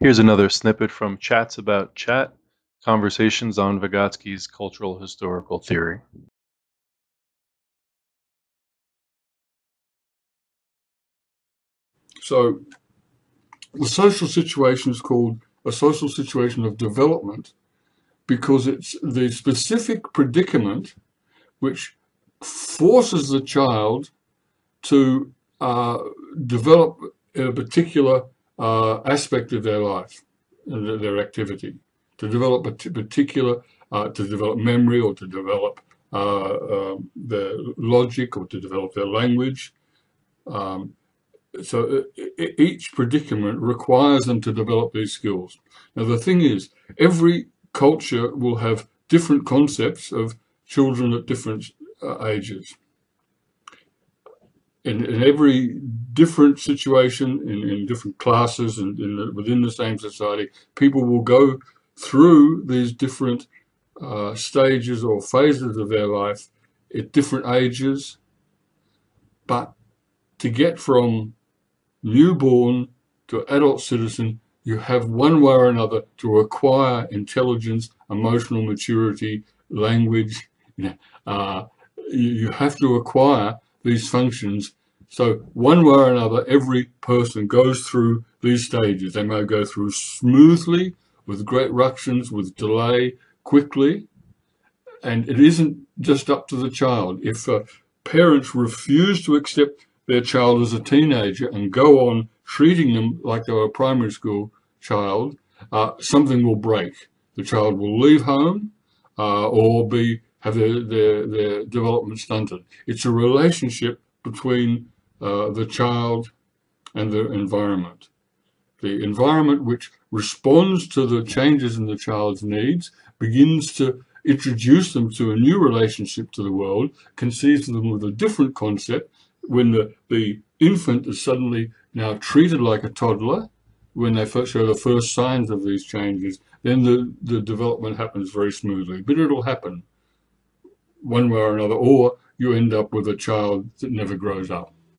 Here's another snippet from Chats About Chat, Conversations on Vygotsky's Cultural Historical Theory. So the social situation is called a social situation of development because it's the specific predicament which forces the child to develop a particular aspect of their life, their activity, to develop a particular, to develop memory or to develop their logic or to develop their language. So each predicament requires them to develop these skills. Now the thing is, every culture will have different concepts of children at different ages. In every different situation, in different classes and within the same society, people will go through these different stages or phases of their life at different ages. But to get from newborn to adult citizen, you have one way or another to acquire intelligence, emotional maturity, language. You have to acquire these functions. So one way or another, every person goes through these stages. They may go through smoothly, with great ructions, with delay, quickly. And it isn't just up to the child. If parents refuse to accept their child as a teenager and go on treating them like they were a primary school child, something will break. The child will leave home or have their development stunted. It's a relationship between the child and the environment. The environment, which responds to the changes in the child's needs, begins to introduce them to a new relationship to the world, conceives them with a different concept. When the infant is suddenly now treated like a toddler, when they first show the first signs of these changes, then the development happens very smoothly. But it'll happen one way or another, or you end up with a child that never grows up.